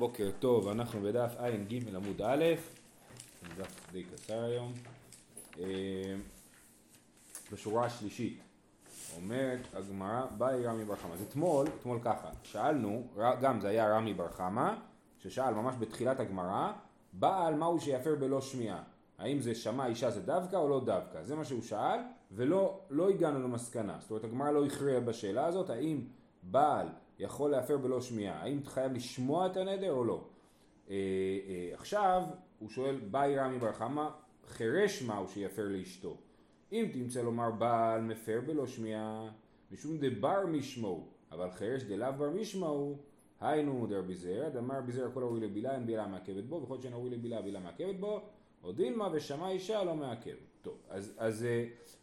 בוקר טוב, אנחנו בדף ע"ג עמוד א', דף די קצר היום. בשורה השלישית אומרת הגמרא, באי רמי ברחמה. אז אתמול ככה, שאלנו, גם זה היה רמי ברחמה, ששאל ממש בתחילת הגמרא, בעל מהו שיפר בלא שמיעה? האם זה שמע אישה זה דווקא או לא דווקא? זה מה שהוא שאל, ולא הגענו למסקנה. זאת אומרת, הגמרא לא הכריעה בשאלה הזאת, האם בעל יכול להפר בלא שמיעה, האם חייב לשמוע את הנדר או לא? עכשיו הוא שואל, באי רמי ברחמה, חירש מהו שיפר לאשתו? אם תמצא לומר בעל מפר בלא שמיעה, משום דבר משמעו, אבל חירש דלאו בר משמעו, היינו דר בזירא, דמר בזירא כל הראוי לבילה, אין בילה מעכבת בו, וכל שאין הראוי לבילה, בילה מעכבת בו, או דילמה ושמע אישה לא מעכב. טוב, אז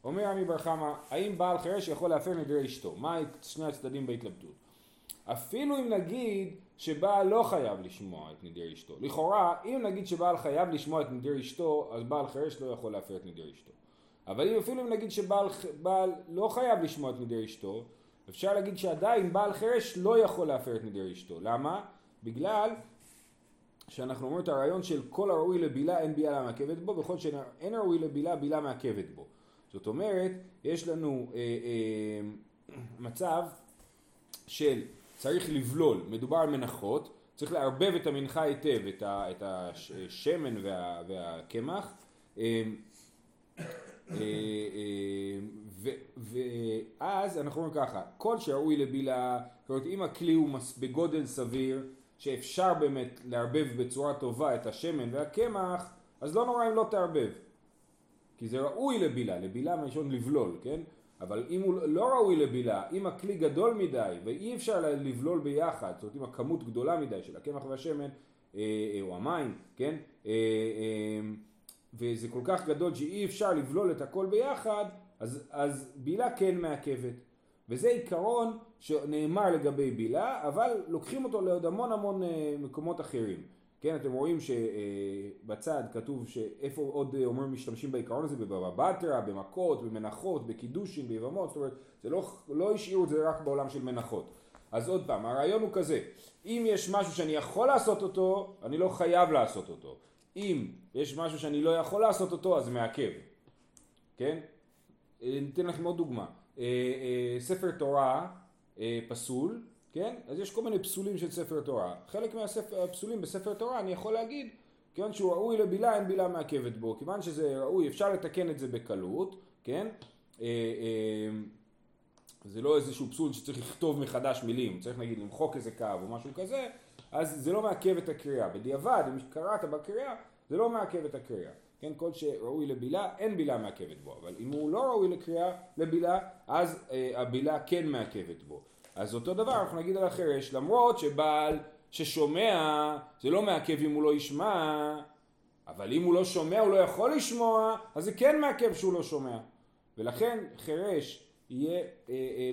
אומר רמי ברחמה, האם בעל חירש יכול להפר נדר אשתו? מה שני הצדדים בהתלבטות? אפילו אם נגיד שבעל לא חייב לשמוע את נדר אשתו. לכאורה, אם נגיד שבעל חייב לשמוע את נדר אשתו, אז בעל חירש לא יכול להפר את נדר אשתו. אבל אפילו אם נגיד שבעל לא חייב לשמוע את נדר אשתו, אפשר להגיד שעדיין בעל חירש לא יכול להפר את נדר אשתו. למה? בגלל שאנחנו אומרים את הרעיון של כל הראוי לבילה אין בילה מעכבת בו, בכל שאין הראוי לבילה בילה מעכבת בו. זאת אומרת, יש לנו מצב של צריך לבלול, מדובר על מנחות, צריך לערבב את המנחה היטב, את השמן והקמח, ואז אנחנו אומרים ככה, כל שראוי לבילה, אם הכלי הוא בגודל סביר, שאפשר באמת לערבב בצורה טובה את השמן והקמח, אז לא נורא אם לא תערבב, כי זה ראוי לבילה, לבילה מהראשון לבלול, כן? אבל אם הוא לא ראוי לבילה, אם הכלי גדול מדי ואי אפשר לבלול ביחד, זאת אומרת אם הכמות גדולה מדי של הקמח והשמן או המים, כן? וזה כל כך גדול שאי אפשר לבלול את הכל ביחד, אז בילה כן מעכבת. וזה עיקרון שנאמר לגבי בילה, אבל לוקחים אותו לעוד המון מקומות אחרים. כן, אתם רואים שבצד כתוב שאיפה עוד אומרים משתמשים בעיקרון הזה, בבבא בתרא, במכות, במנחות, בקידושים, ביבמות, זאת אומרת, זה לא השאירו את זה רק בעולם של מנחות. אז עוד פעם, הרעיון הוא כזה, אם יש משהו שאני יכול לעשות אותו, אני לא חייב לעשות אותו. אם יש משהו שאני לא יכול לעשות אותו, אז מעכב. כן? ניתן לכם עוד דוגמה. ספר תורה פסול, כן? אז יש כל מיני פסולים של ספר תורה. חלק מהפסולים בספר תורה אני יכול להגיד, כיוון שהוא ראוי לבילה, אין בילה מעכבת בו. כיוון שזה ראוי, אפשר לתקן את זה בקלות, כן? זה לא איזשהו פסול שצריך לכתוב מחדש מילים, צריך נגיד למחוק איזה קו או משהו כזה, אז זה לא מעכב את הקריאה. בדיעבד, אם קראת בקריאה, זה לא מעכב את הקריאה. כן, כל שראוי לבילה, אין בילה מעכבת בו. אבל אם הוא לא ראוי לבילה, אז הבילה כן מעכבת בו. אז אותו דבר, אנחנו נגיד על החירש, למרות שבעל ששומע, זה לא מעכב אם הוא לא ישמע, אבל אם הוא לא שומע, הוא לא יכול לשמוע, אז זה כן מעכב שהוא לא שומע. ולכן חירש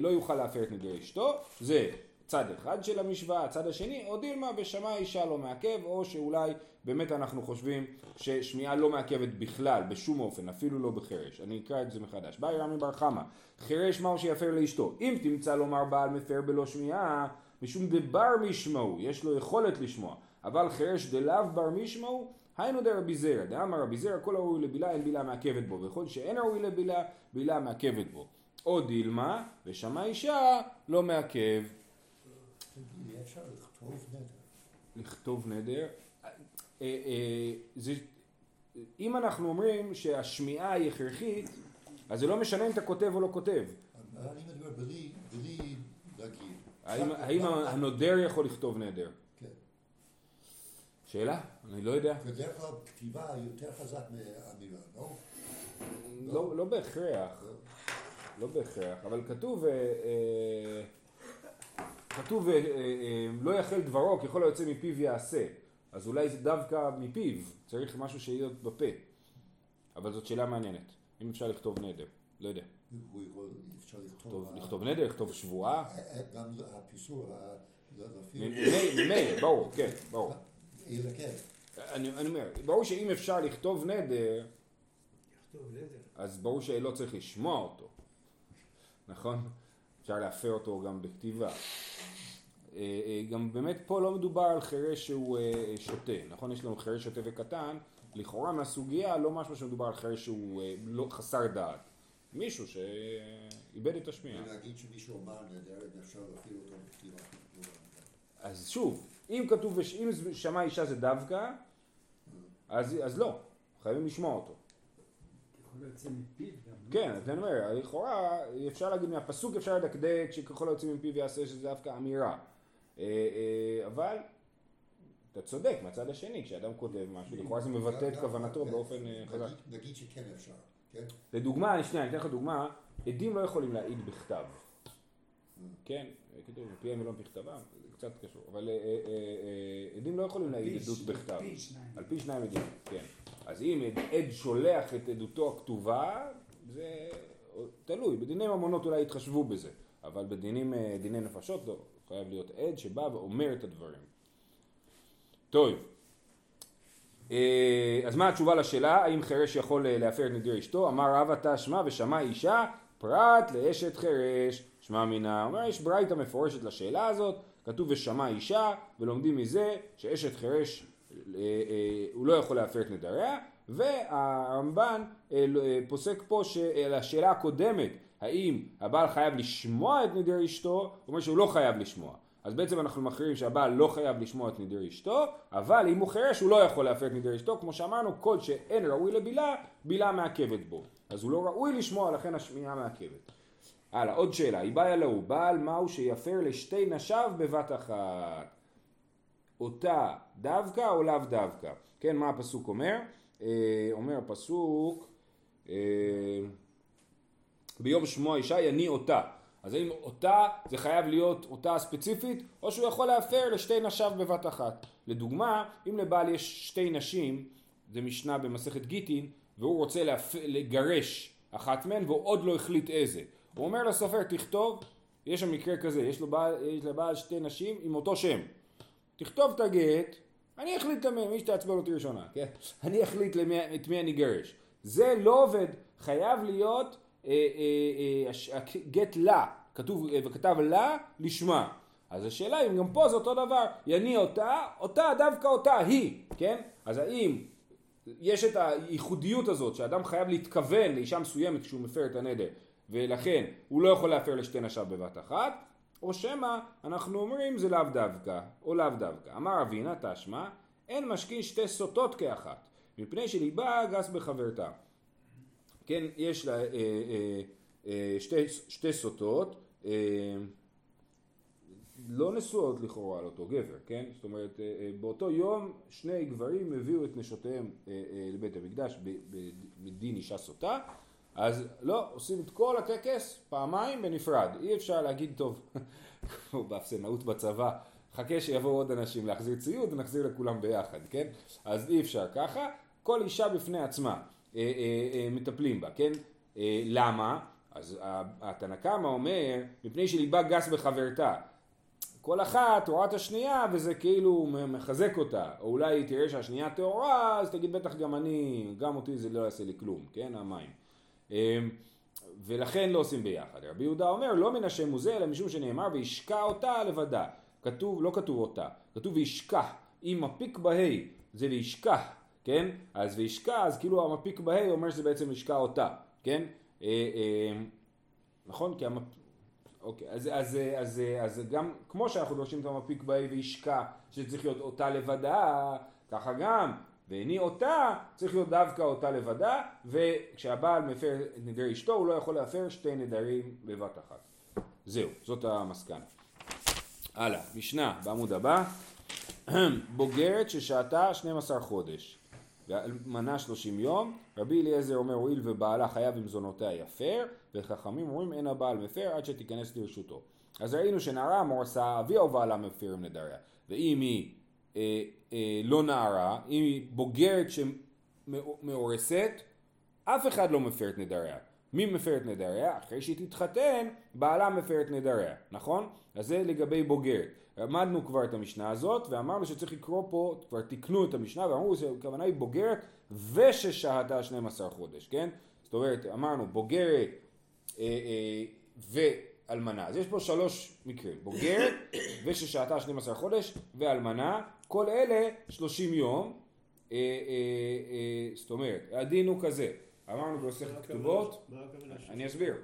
לא יוכל להפר את נדר אשתו, זה צד אחד של המשוואה, הצד השני, או דילמה בשמע אישה לא מעכב, או שאולי באמת אנחנו חושבים ששמיעה לא מעכבת בכלל, בשום אופן, אפילו לא בחירש. אני אקרא את זה מחדש. באי רמי ברחמה, חירש מהו שיפר לאשתו. אם תמצא לומר בעל מפר בלא שמיעה, משום דבר משמעו, יש לו יכולת לשמוע, אבל חירש דלאו בר משמעו, היינו דרבי זירא, דאמר רבי זירא, כל הראוי לבילה אין בילה מעכבת בו, וכל שאין הראוי לבילה, בילה מעכבת בו. או דילמה בשמע אישה לא מעכב. אפשר לכתוב נדר. לכתוב נדר. אם אנחנו אומרים שהשמיעה היא הכרחית, אז זה לא משנה אם אתה כותב או לא כותב. אני מדבר בלי להגיד. האם הנודר יכול לכתוב נדר? כן. שאלה? אני לא יודע. בדרך כלל כתיבה יותר חזק מאמירה, לא? לא בהכרח. לא בהכרח, אבל כתוב לא יחל דברו, ככל היוצא מפיו יעשה. אז אולי זה דווקא מפיו, צריך משהו שיהיה בפה. אבל זאת שאלה מעניינת. אם אפשר לכתוב נדר, לא יודע. אפשר לכתוב נדר, לכתוב שבועה. גם הפיסור, ממילא, ברור, כן, ברור. אני אומר, ברור שאם אפשר לכתוב נדר, אז ברור שלא צריך לשמוע אותו. נכון? אפשר להפר אותו גם בכתיבה. גם באמת פה לא מדובר על חירש שהוא שוטה, נכון? יש לנו חירש שוטה וקטן, לכאורה מהסוגיה לא משהו שמדובר על חירש שהוא לא חסר דעת. מישהו שאיבד את השמיעה. להגיד שמישהו אמר נהדר, אפשר להפעיל אותו בכתירה. אז שוב, אם כתוב, אם שמע אישה זה דווקא, אז לא, חייבים לשמוע אותו. ככל היוצאים מפיו גם. כן, אז אני אומר, לכאורה אפשר להגיד מהפסוק אפשר לדקדק שככל היוצאים מפיו יעשה שזה דווקא אמירה. אבל אתה צודק מהצד השני, כשאדם כותב משהו, לכאורה זה מבטא את כוונתו באופן חזק. נגיד שכן אפשר. לדוגמה, אני אתן לך דוגמה, עדים לא יכולים להעיד בכתב. כן, כתוב, פיהם ולא בכתבם, קצת קשור, אבל עדים לא יכולים להעיד עדות בכתב. על פי שניים עדים, כן. אז אם עד שולח את עדותו הכתובה, זה תלוי, בדיני ממונות אולי התחשבו בזה, אבל בדיני נפשות לא, חייב להיות עד שבא ואומר את הדברים. טוב. אז מה התשובה לשאלה? האם חירש יכול להפר את נדיר אשתו? אמר רבא תשמע ושמע אישה פרט לאשת חירש שמע מינה. אומר יש ברייתא מפורשת לשאלה הזאת, כתוב ושמע אישה, ולומדים מזה שאשת חירש הוא לא יכול להפר את נדריה, והרמב"ן פוסק פה לשאלה הקודמת האם הבעל חייב לשמוע את נדיר אשתו, הוא אומר שהוא לא חייב לשמוע. אז בעצם אנחנו מכירים שהבעל לא חייב לשמוע את נדיר אשתו, אבל אם הוא חירש הוא לא יכול להפר את נדיר אשתו, כמו שאמרנו, כל שאין ראוי לבילה, בילה מעכבת בו. אז הוא לא ראוי לשמוע, לכן השמיעה מעכבת. הלאה, עוד שאלה, אביי אלוהו, בעל מהו שיפר לשתי נשיו בבת אחת? אותה דווקא או לאו דווקא? כן, מה הפסוק אומר? אומר הפסוק, ביום שמוע אישה יני אותה. אז אם אותה, זה חייב להיות אותה ספציפית, או שהוא יכול להפר לשתי נשיו בבת אחת. לדוגמה, אם לבעל יש שתי נשים, זה משנה במסכת גיטין, והוא רוצה לגרש אחת מהן, והוא עוד לא החליט איזה. הוא אומר לסופר, תכתוב, יש שם מקרה כזה, יש לבעל שתי נשים עם אותו שם. תכתוב את הגט, אני אחליט למי, מי שתעצבן אותי ראשונה, כן? אני אחליט את מי אני גרש. זה לא עובד, חייב להיות... גט לה, כתוב וכתב לה לשמה. אז השאלה אם גם פה זה אותו דבר, יני אותה דווקא אותה היא, כן? אז האם יש את הייחודיות הזאת שאדם חייב להתכוון לאישה מסוימת כשהוא מפר את הנדר, ולכן הוא לא יכול להפר לשתי נשיו בבת אחת, או שמא אנחנו אומרים זה לאו דווקא או לאו דווקא. אמר אבינה תשמע אין משכין שתי סוטות כאחת מפני שליבה גס בחברתה. כן, יש לה שתי סוטות, לא נשואות לכאורה על אותו גבר, כן? זאת אומרת, באותו יום שני גברים הביאו את נשותיהם לבית המקדש בדין אישה סוטה, אז לא, עושים את כל הטקס פעמיים בנפרד. אי אפשר להגיד טוב, כמו באפסנאות בצבא, חכה שיבואו עוד אנשים להחזיר ציוד ונחזיר לכולם ביחד, כן? אז אי אפשר ככה, כל אישה בפני עצמה. מטפלים בה, כן? למה? אז התנא קמא אומר, מפני שליבה גס בחברתה. כל אחת רואה את השנייה וזה כאילו מחזק אותה. או אולי תראה שהשנייה טהורה, אז תגיד בטח גם אותי זה לא יעשה לי כלום, כן? המים. ולכן לא עושים ביחד. רבי יהודה אומר, לא מן השם הוא זה, אלא משום שנאמר, וישקע אותה לבדה. כתוב, לא כתוב אותה, כתוב וישקע. אם מפיק בהי, זה וישקע. כן? אז וישקע, אז כאילו המפיק בהי אומר שזה בעצם ישקע אותה, כן? נכון? כי אוקיי, אז גם כמו שאנחנו דורשים את המפיק בהי וישקע, שצריך להיות אותה לבדה, ככה גם, ואיני אותה, צריך להיות דווקא אותה לבדה, וכשהבעל מפר את נדר אשתו, הוא לא יכול להפר שתי נדרים בבת אחת. זהו, זאת המסקנה. הלאה, משנה בעמוד הבא. בוגרת ששהתה 12 חודש. מנה 30 יום, רבי אליעזר אומר הואיל ובעלה חייב במזונותיה יפר, וחכמים אומרים אין הבעל מפר עד שתיכנס לרשותו. אז ראינו שנערה מורסה אביה ובעלה מפרים נדריה, ואם היא לא נערה, אם היא בוגרת שמאורסת, אף אחד לא מפר את נדריה. מי מפר את נדריה? אחרי שהיא תתחתן, בעלה מפר את נדריה, נכון? אז זה לגבי בוגרת. למדנו כבר את המשנה הזאת, ואמרנו שצריך לקרוא פה, כבר תקנו את המשנה, ואמרו שהכוונה היא בוגרת וששהתה 12 חודש, כן? זאת אומרת, אמרנו בוגרת אלמנה. אז יש פה שלוש מקרים, בוגר וששעתה 12 חודש ואלמנה, כל אלה 30 יום. זאת אומרת, הדין הוא כזה, אמרנו במסכת כתובות, אני אסביר,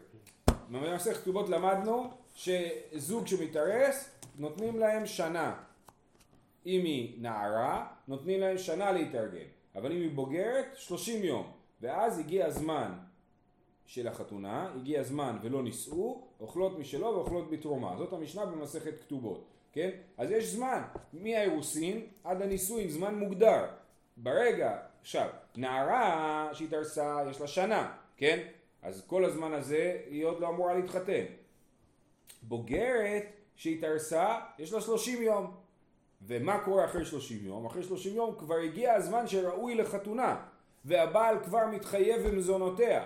במסכת כתובות למדנו שזוג שמתארס נותנים להם שנה, אם היא נערה נותנים להם שנה להתארגן, אבל אם היא בוגרת 30 יום, ואז הגיע הזמן של החתונה, הגיע הזמן ולא נישאו, אוכלות משלו ואוכלות בתרומה. זאת המשנה במסכת כתובות, כן? אז יש זמן, מהאירוסין עד הנישואין, זמן מוגדר. ברגע, עכשיו, נערה שהתארסה יש לה שנה, כן? אז כל הזמן הזה היא עוד לא אמורה להתחתן. בוגרת שהתארסה יש לה 30 יום. ומה קורה אחרי 30 יום? אחרי 30 יום כבר הגיע הזמן שראוי לחתונה, והבעל כבר מתחייב במזונותיה.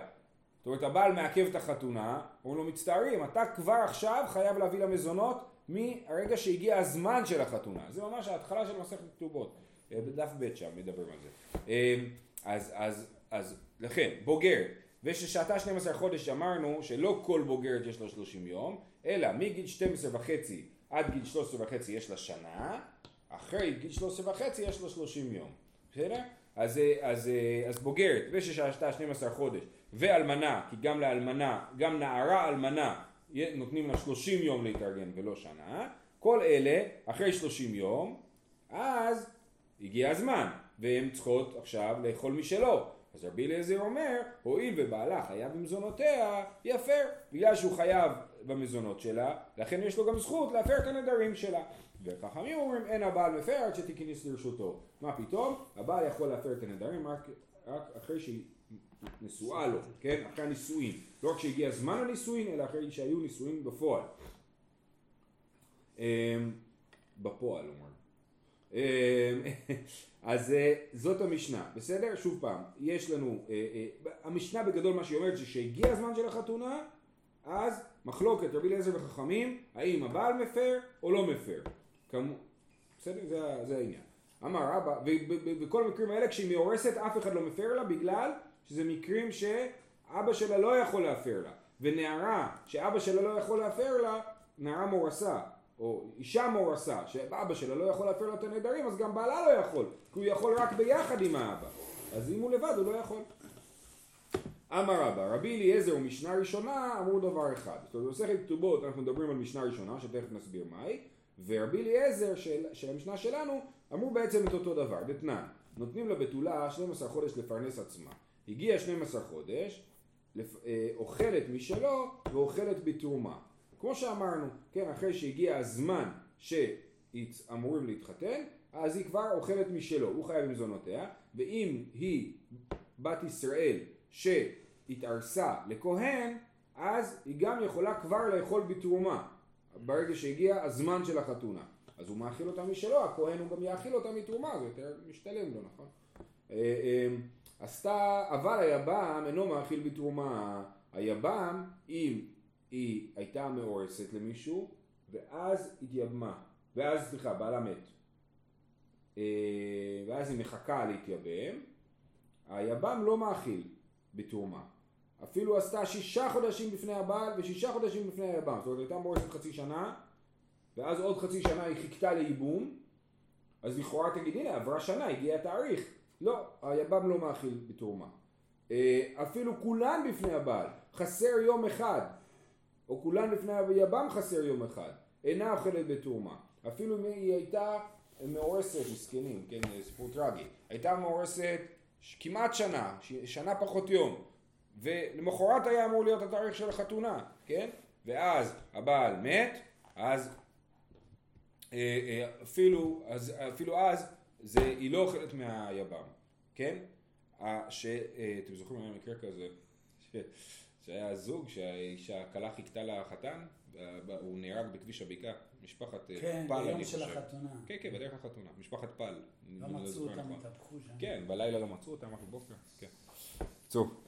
זאת אומרת, הבעל מעכב את החתונה, הוא לא מצטערים, אתה כבר עכשיו חייב להביא למזונות מהרגע שהגיע הזמן של החתונה. זה ממש ההתחלה של מסכת כתובות. בדף ב' שם מדברים על זה. אז לכן, בוגרת, וששעתה 12 חודש אמרנו שלא כל בוגרת יש לה 30 יום, אלא מגיל 12 וחצי עד גיל 13 וחצי יש לה שנה, אחרי גיל 13 וחצי יש לה 30 יום. בסדר? אז בוגרת, וששעתה 12 חודש, ואלמנה, כי גם לאלמנה, גם נערה אלמנה, נותנים לה 30 יום להתארגן ולא שנה, כל אלה, אחרי 30 יום, אז הגיע הזמן, והן צריכות עכשיו לאכול משלו. אז רבי אליעזר אומר, הואיל ובעלה חייב במזונותיה, יפר, בגלל שהוא חייב במזונות שלה, לכן יש לו גם זכות להפר את הנדרים שלה. וחכמים אומרים, אין הבעל מפר עד שתיכנס לרשותו. מה פתאום? הבעל יכול להפר את הנדרים רק אחרי שהיא נשואה לו, כן? אחרי הנישואין. לא רק שהגיע זמן הנישואין, אלא אחרי שהיו נישואין בפועל. בפועל, אומר. אז זאת המשנה, בסדר? שוב פעם, יש לנו, המשנה בגדול מה שהיא אומרת שהגיע הזמן של החתונה, אז מחלוקת רבי אליעזר וחכמים, האם הבעל מפר או לא מפר. בסדר? זה העניין. אמר רבא, ובכל המקרים האלה כשהיא מאורסת אף אחד לא מפר לה, בגלל שזה מקרים שאבא שלה לא יכול להפר לה, ונערה שאבא שלה לא יכול להפר לה, נערה מאורסה. או אישה מורסה, שאבא שלה לא יכול להפר לה את הנדרים, אז גם בעלה לא יכול, כי הוא יכול רק ביחד עם האבא. אז אם הוא לבד, הוא לא יכול. אמר רבא, רבי אליעזר ומשנה ראשונה אמרו דבר אחד. זאת אומרת, במסכת כתובות אנחנו מדברים על משנה ראשונה, שתכף נסביר מהי, ורבי אליעזר של המשנה שלנו אמרו בעצם את אותו דבר, דתנן. נותנים לבתולה 12 חודש לפרנס עצמה. הגיע 12 חודש, אוכלת משלו ואוכלת בתרומה. כמו שאמרנו, כן, אחרי שהגיע הזמן שאמורים להתחתן, אז היא כבר אוכלת משלו, הוא חייב עם זונותיה, ואם היא בת ישראל שהתארסה לכהן, אז היא גם יכולה כבר לאכול בתרומה, ברגע שהגיע הזמן של החתונה. אז הוא מאכיל אותה משלו, הכהן הוא גם יאכיל אותה מתרומה, זה יותר משתלם לו, נכון? אבל היבם אינו מאכיל בתרומה, היבם אם היא הייתה מאורסת למישהו, ואז התייבמה, ואז, סליחה, בעלה מת. ואז היא מחכה להתייבם, היבם לא מאכיל בתרומה. אפילו עשתה 6 חודשים בפני הבעל ו6 חודשים בפני היבם. זאת אומרת, הייתה מאורסת חצי שנה, ואז עוד חצי שנה היא חיכתה לייבום, אז לכאורה תגיד, הנה, עברה שנה, הגיע התאריך. לא, היבם לא מאכיל בתרומה. אפילו כולן בפני הבעל, חסר יום אחד. או כולן לפני היבם חסר יום אחד, אינה אוכלת בתרומה. אפילו אם היא הייתה מאורסת, מסכנים, כן, סיפור טרגי, הייתה מאורסת כמעט שנה, שנה פחות יום, ולמחרת היה אמור להיות התאריך של החתונה, כן? ואז הבעל מת, אז אפילו אז היא לא אוכלת מהיבם, כן? אתם זוכרים על המקרה כזה? שהיה זוג שהאישה קלה חיכתה לחתן, הוא נהרג בכביש הבקעה, משפחת פל, אני חושב. כן, ביום של החתונה. כן, כן, בדרך החתונה, משפחת פל. לא מצאו אותם, התהפכו שם. כן, בלילה לא מצאו אותם, אנחנו בוקר. כן. טוב,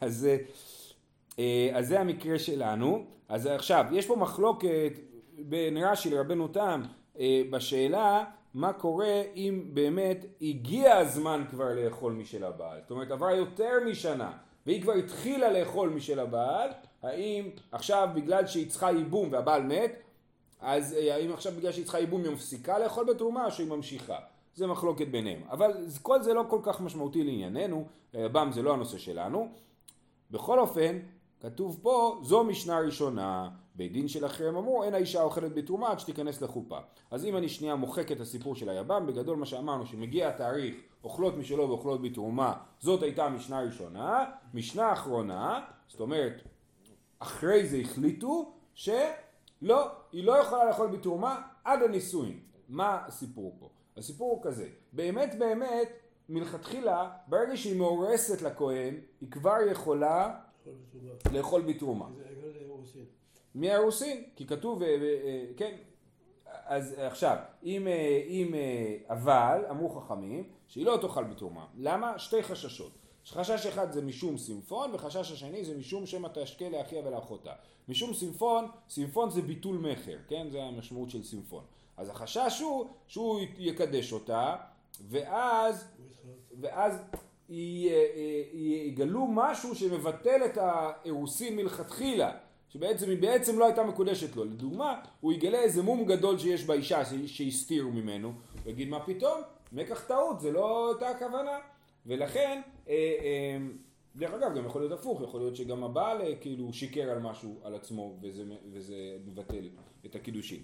אז זה המקרה שלנו. אז עכשיו, יש פה מחלוקת בין רש"י לרבנו תם בשאלה, מה קורה אם באמת הגיע הזמן כבר לאכול משל הבעל? זאת אומרת, עברה יותר משנה, והיא כבר התחילה לאכול משל הבעל, האם עכשיו בגלל שהיא צריכה ייבום והבעל מת, אז האם עכשיו בגלל שהיא צריכה ייבום היא מפסיקה לאכול בתרומה או שהיא ממשיכה? זה מחלוקת ביניהם. אבל כל זה לא כל כך משמעותי לענייננו, בם זה לא הנושא שלנו. בכל אופן, כתוב פה, זו משנה ראשונה, בדין שלכם אמרו, אין האישה אוכלת בתרומה עד שתיכנס לחופה. אז אם אני שנייה מוחק את הסיפור של היבם, בגדול מה שאמרנו שמגיע התאריך, אוכלות משלו ואוכלות בתרומה, זאת הייתה משנה ראשונה. משנה אחרונה, זאת אומרת, אחרי זה החליטו שלא, היא לא יכולה לאכול בתרומה עד הנישואין. מה הסיפור פה? הסיפור הוא כזה, באמת, מלכתחילה, ברגע שהיא מאורסת לכהן, היא כבר יכולה לאכול בתרומה. מהאירוסין, כי כתוב, כן, אז עכשיו, אם אבל, אמרו חכמים, שהיא לא תאכל בתרומה. למה? שתי חששות. חשש אחד זה משום סימפון, וחשש השני זה משום שמא תשקה לאחיה ולאחותה. משום סימפון, סימפון זה ביטול מחר, כן? זה המשמעות של סימפון. אז החשש הוא שהוא יקדש אותה, ואז יגלו משהו שמבטל את האירוסין מלכתחילה, שבעצם היא בעצם לא הייתה מקודשת לו. לדוגמה, הוא יגלה איזה מום גדול שיש באישה שהסתירו ממנו, ויגיד מה פתאום? מקח טעות, זה לא אותה הכוונה. ולכן, דרך אגב, גם יכול להיות הפוך, יכול להיות שגם הבעל כאילו שיקר על משהו, על עצמו, וזה מבטל את הקידושין.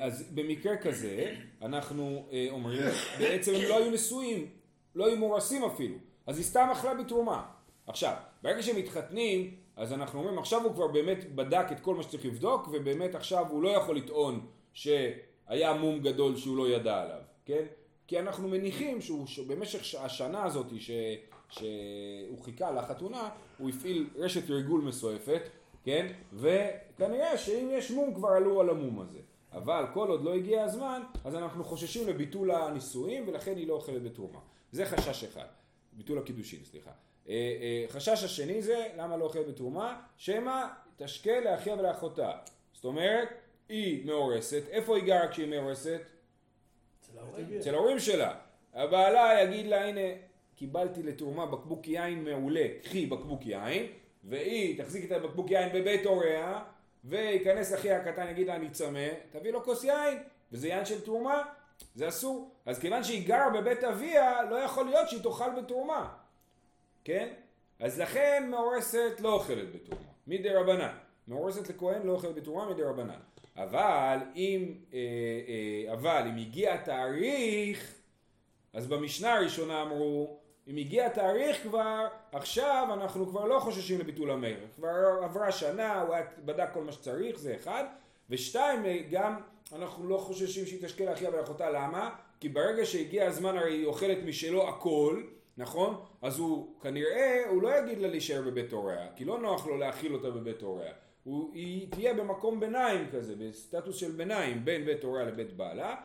אז במקרה כזה, אנחנו אומרים, בעצם הם לא היו נשואים, לא היו מורסים אפילו, אז היא סתם אכלה בתרומה. עכשיו, ברגע שהם מתחתנים, אז אנחנו אומרים, עכשיו הוא כבר באמת בדק את כל מה שצריך לבדוק, ובאמת עכשיו הוא לא יכול לטעון שהיה מום גדול שהוא לא ידע עליו, כן? כי אנחנו מניחים שבמשך השנה הזאת שהוא חיכה לחתונה, הוא הפעיל רשת רגול מסועפת, כן? וכנראה שאם יש מום כבר עלו על המום הזה. אבל כל עוד לא הגיע הזמן, אז אנחנו חוששים לביטול הנישואים, ולכן היא לא אוכלת בתרומה. זה חשש אחד, ביטול הקידושין, סליחה. חשש השני זה, למה לא אוכלת בתרומה? שמה תשקה לאחיה ולאחותה. זאת אומרת, היא מאורסת. איפה היא גרה כשהיא מאורסת? אצל ההורים שלה. הבעלה יגיד לה, הנה, קיבלתי לתרומה בקבוק יין מעולה, קחי בקבוק יין, והיא תחזיק את הבקבוק יין בבית הוריה, ויכנס אחי הקטן, יגיד לה, אני צמא, תביא לו כוס יין, וזה יין של תרומה, זה אסור. אז כיוון שהיא גרה בבית אביה, לא יכול להיות שהיא תאכל בתרומה, כן? אז לכן מאורסת לא אוכלת בתרומה, מדי רבנן. מאורסת לכהן לא אוכלת בתרומה מדי רבנן. אבל אם הגיע התאריך, אז במשנה הראשונה אמרו, אם הגיע התאריך כבר, עכשיו אנחנו כבר לא חוששים לביטול המהר. כבר עברה שנה, הוא בדק כל מה שצריך, זה אחד. ושתיים, גם אנחנו לא חוששים שהיא תשקה לאחיה ולאחותה. למה? כי ברגע שהגיע הזמן הרי היא אוכלת משלו הכל, נכון? אז הוא כנראה, הוא לא יגיד לה להישאר בבית הוריה, כי לא נוח לו להאכיל אותה בבית הוריה. היא תהיה במקום ביניים כזה, בסטטוס של ביניים, בין בית הוריה לבית בעלה,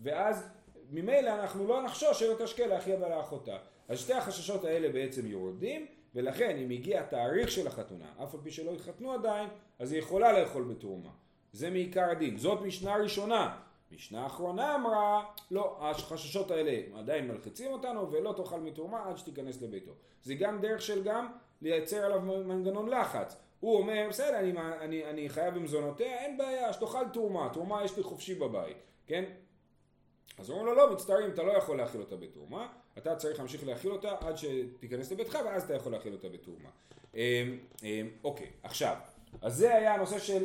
ואז ממילא אנחנו לא נחשוש שהיא תשקה לאחיה ולאחותה. אז שתי החששות האלה בעצם יורדים, ולכן אם הגיע התאריך של החתונה, אף על פי שלא התחתנו עדיין, אז היא יכולה לאכול בתרומה. זה מעיקר הדין. זאת משנה ראשונה. משנה אחרונה אמרה, לא, החששות האלה עדיין מלחיצים אותנו, ולא תאכל מתרומה עד שתיכנס לביתו. זה גם דרך של גם לייצר עליו מנגנון לחץ. הוא אומר, בסדר, אני חייב במזונותיה, אין בעיה, שתאכל תרומה, תרומה יש לי חופשי בבית, כן? אז אומרים לו, לא, מצטערים, אתה לא יכול להאכיל אותה בתרומה, אתה צריך להמשיך להאכיל אותה עד שתיכנס לביתך, ואז אתה יכול להאכיל אותה בתרומה. אוקיי, עכשיו, אז זה היה הנושא של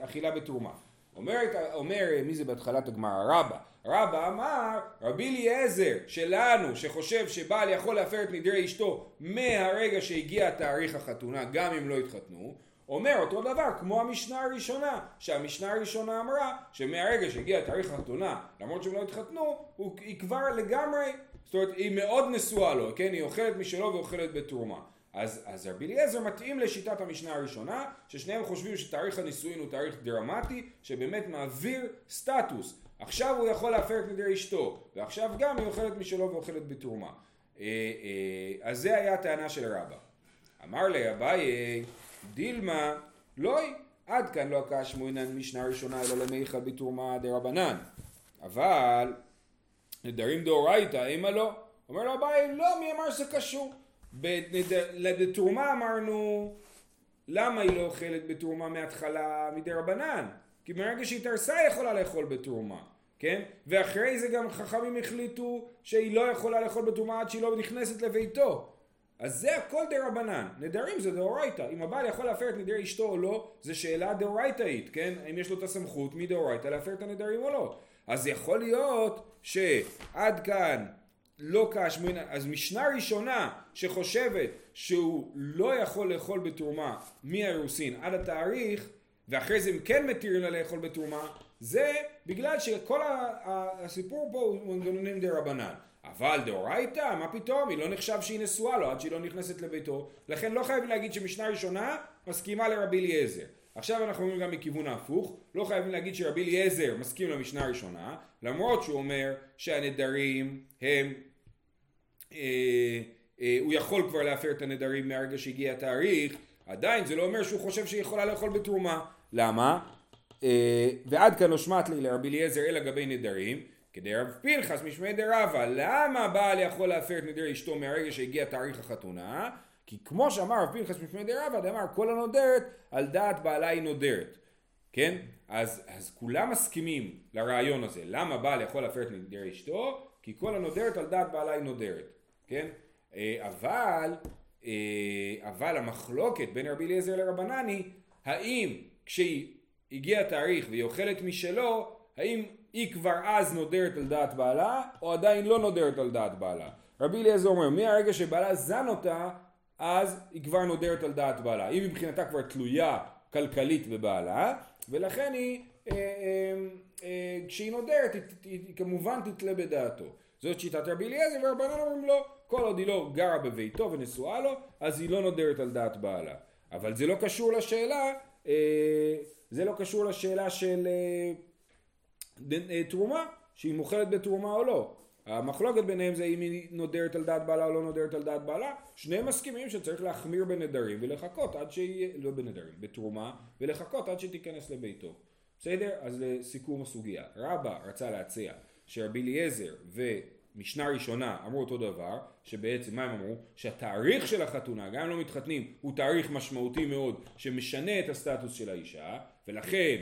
אכילה בתרומה. אומר מי זה בהתחלת הגמרא? רבא. רבא אמר, רבי אליעזר שלנו, שחושב שבעל יכול להפר את נדרי אשתו מהרגע שהגיע תאריך החתונה, גם אם לא התחתנו, אומר אותו דבר כמו המשנה הראשונה, שהמשנה הראשונה אמרה שמהרגע שהגיע תאריך החתונה, למרות שהם לא התחתנו, היא כבר לגמרי, זאת אומרת, היא מאוד נשואה לו, כן? היא אוכלת משלו ואוכלת בתרומה. אז רבי אליעזר מתאים לשיטת המשנה הראשונה, ששניהם חושבים שתאריך הנישואין הוא תאריך דרמטי, שבאמת מעביר סטטוס. עכשיו הוא יכול להפר את נדר אשתו, ועכשיו גם היא אוכלת משלו ואוכלת בתרומה. אז זה היה הטענה של רבא. אמר לי, אביי, דילמה, לאי, עד כאן לא קשמו אינן משנה ראשונה אלא למיכל בתרומה דרבנן, אבל נדרים דאורייתא אימה לא. אומר לו אביי, לא, מי אמר שזה קשור? לתרומה אמרנו, למה היא לא אוכלת בתרומה מההתחלה מדי רבנן? כי מרגע שהיא תרסה היא יכולה לאכול בתרומה, כן? ואחרי זה גם חכמים החליטו שהיא לא יכולה לאכול בתרומה עד שהיא לא נכנסת לביתו. אז זה הכל דרבנן. נדרים זה דאורייתא. אם הבעל יכול להפר את נדרי אשתו או לא, זה שאלה דאורייתאית, כן? אם יש לו את הסמכות מדאורייתא להפר את הנדרים או לא. אז יכול להיות שעד כאן לא קשמין, אז משנה ראשונה שחושבת שהוא לא יכול לאכול בתרומה מהאירוסין עד התאריך, ואחרי זה אם כן מתירים לה לאכול בתרומה, זה בגלל שכל הסיפור פה הוא מנגנונים דרבנן. אבל דאורייתא, מה פתאום? היא לא נחשב שהיא נשואה לו עד שהיא לא נכנסת לביתו, לכן לא חייבים להגיד שמשנה ראשונה מסכימה לרבי אליעזר. עכשיו אנחנו אומרים גם מכיוון ההפוך, לא חייבים להגיד שרבי אליעזר מסכים למשנה הראשונה, למרות שהוא אומר שהנדרים הם, הוא יכול כבר להפר את הנדרים מהרגע שהגיע התאריך, עדיין זה לא אומר שהוא חושב שהיא יכולה לאכול בתרומה. למה? ועד כאן לא שמעת לי לרבי אליעזר אלא גבי נדרים, כדי רב פנחס משמעי דרבא, למה בעל יכול להפר את נדרי אשתו מהרגע שהגיע תאריך החתונה? כי כמו שאמר רב פנחס משמעי דרבא, דאמר כל הנודרת על דעת בעלה היא נודרת, כן? אז כולם מסכימים לרעיון הזה, למה בעל יכול להפר את נדרי אשתו? כי כל הנודרת על דעת בעלה היא נודרת, כן? אבל המחלוקת בין רבי אליעזר לרבנן היא, האם כשהיא הגיע תאריך והיא אוכלת משלו, האם היא כבר אז נודרת על דעת בעלה, או עדיין לא נודרת על דעת בעלה. רבי אליעזר אומר, מהרגע שבעלה זן אותה, אז היא כבר נודרת על דעת בעלה. היא מבחינתה כבר תלויה כלכלית בבעלה, ולכן היא, כשהיא נודרת, היא כמובן תתלה בדעתו. זאת שיטת רבי אליעזר, והרבנן אומרים לו, כל עוד היא לא גרה בביתו ונשואה לו, אז היא לא נודרת על דעת בעלה. אבל זה לא קשור לשאלה, של... תרומה, שהיא מוכלת בתרומה או לא. המחלוקת ביניהם זה אם היא נודרת על דעת בעלה או לא נודרת על דעת בעלה. שני מסכימים שצריך להחמיר בנדרים ולחכות עד שהיא, לא בנדרים, בתרומה, ולחכות עד שתיכנס לביתו. בסדר? אז לסיכום הסוגיה. רבא רצה להציע שרבי אליעזר ומשנה ראשונה אמרו אותו דבר, שבעצם מה הם אמרו? שהתאריך של החתונה, גם אם לא מתחתנים, הוא תאריך משמעותי מאוד שמשנה את הסטטוס של האישה, ולכן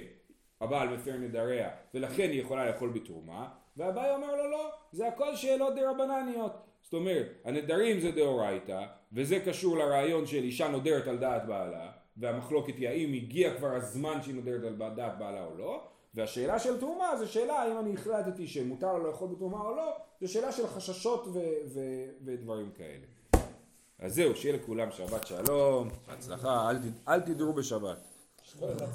הבעל מפר נדריה, ולכן היא יכולה לאכול בתרומה, והבעל אומר לו לא, זה הכל שאלות דרבנניות. זאת אומרת, הנדרים זה דאורייתא, וזה קשור לרעיון של אישה נודרת על דעת בעלה, והמחלוקת היא האם הגיע כבר הזמן שהיא נודרת על דעת בעלה או לא, והשאלה של תרומה זה שאלה האם אני החלטתי שמותר לו לאכול בתרומה או לא, זה שאלה של חששות ודברים כאלה. אז זהו, שיהיה לכולם שבת שלום, הצלחה, אל תדרו בשבת.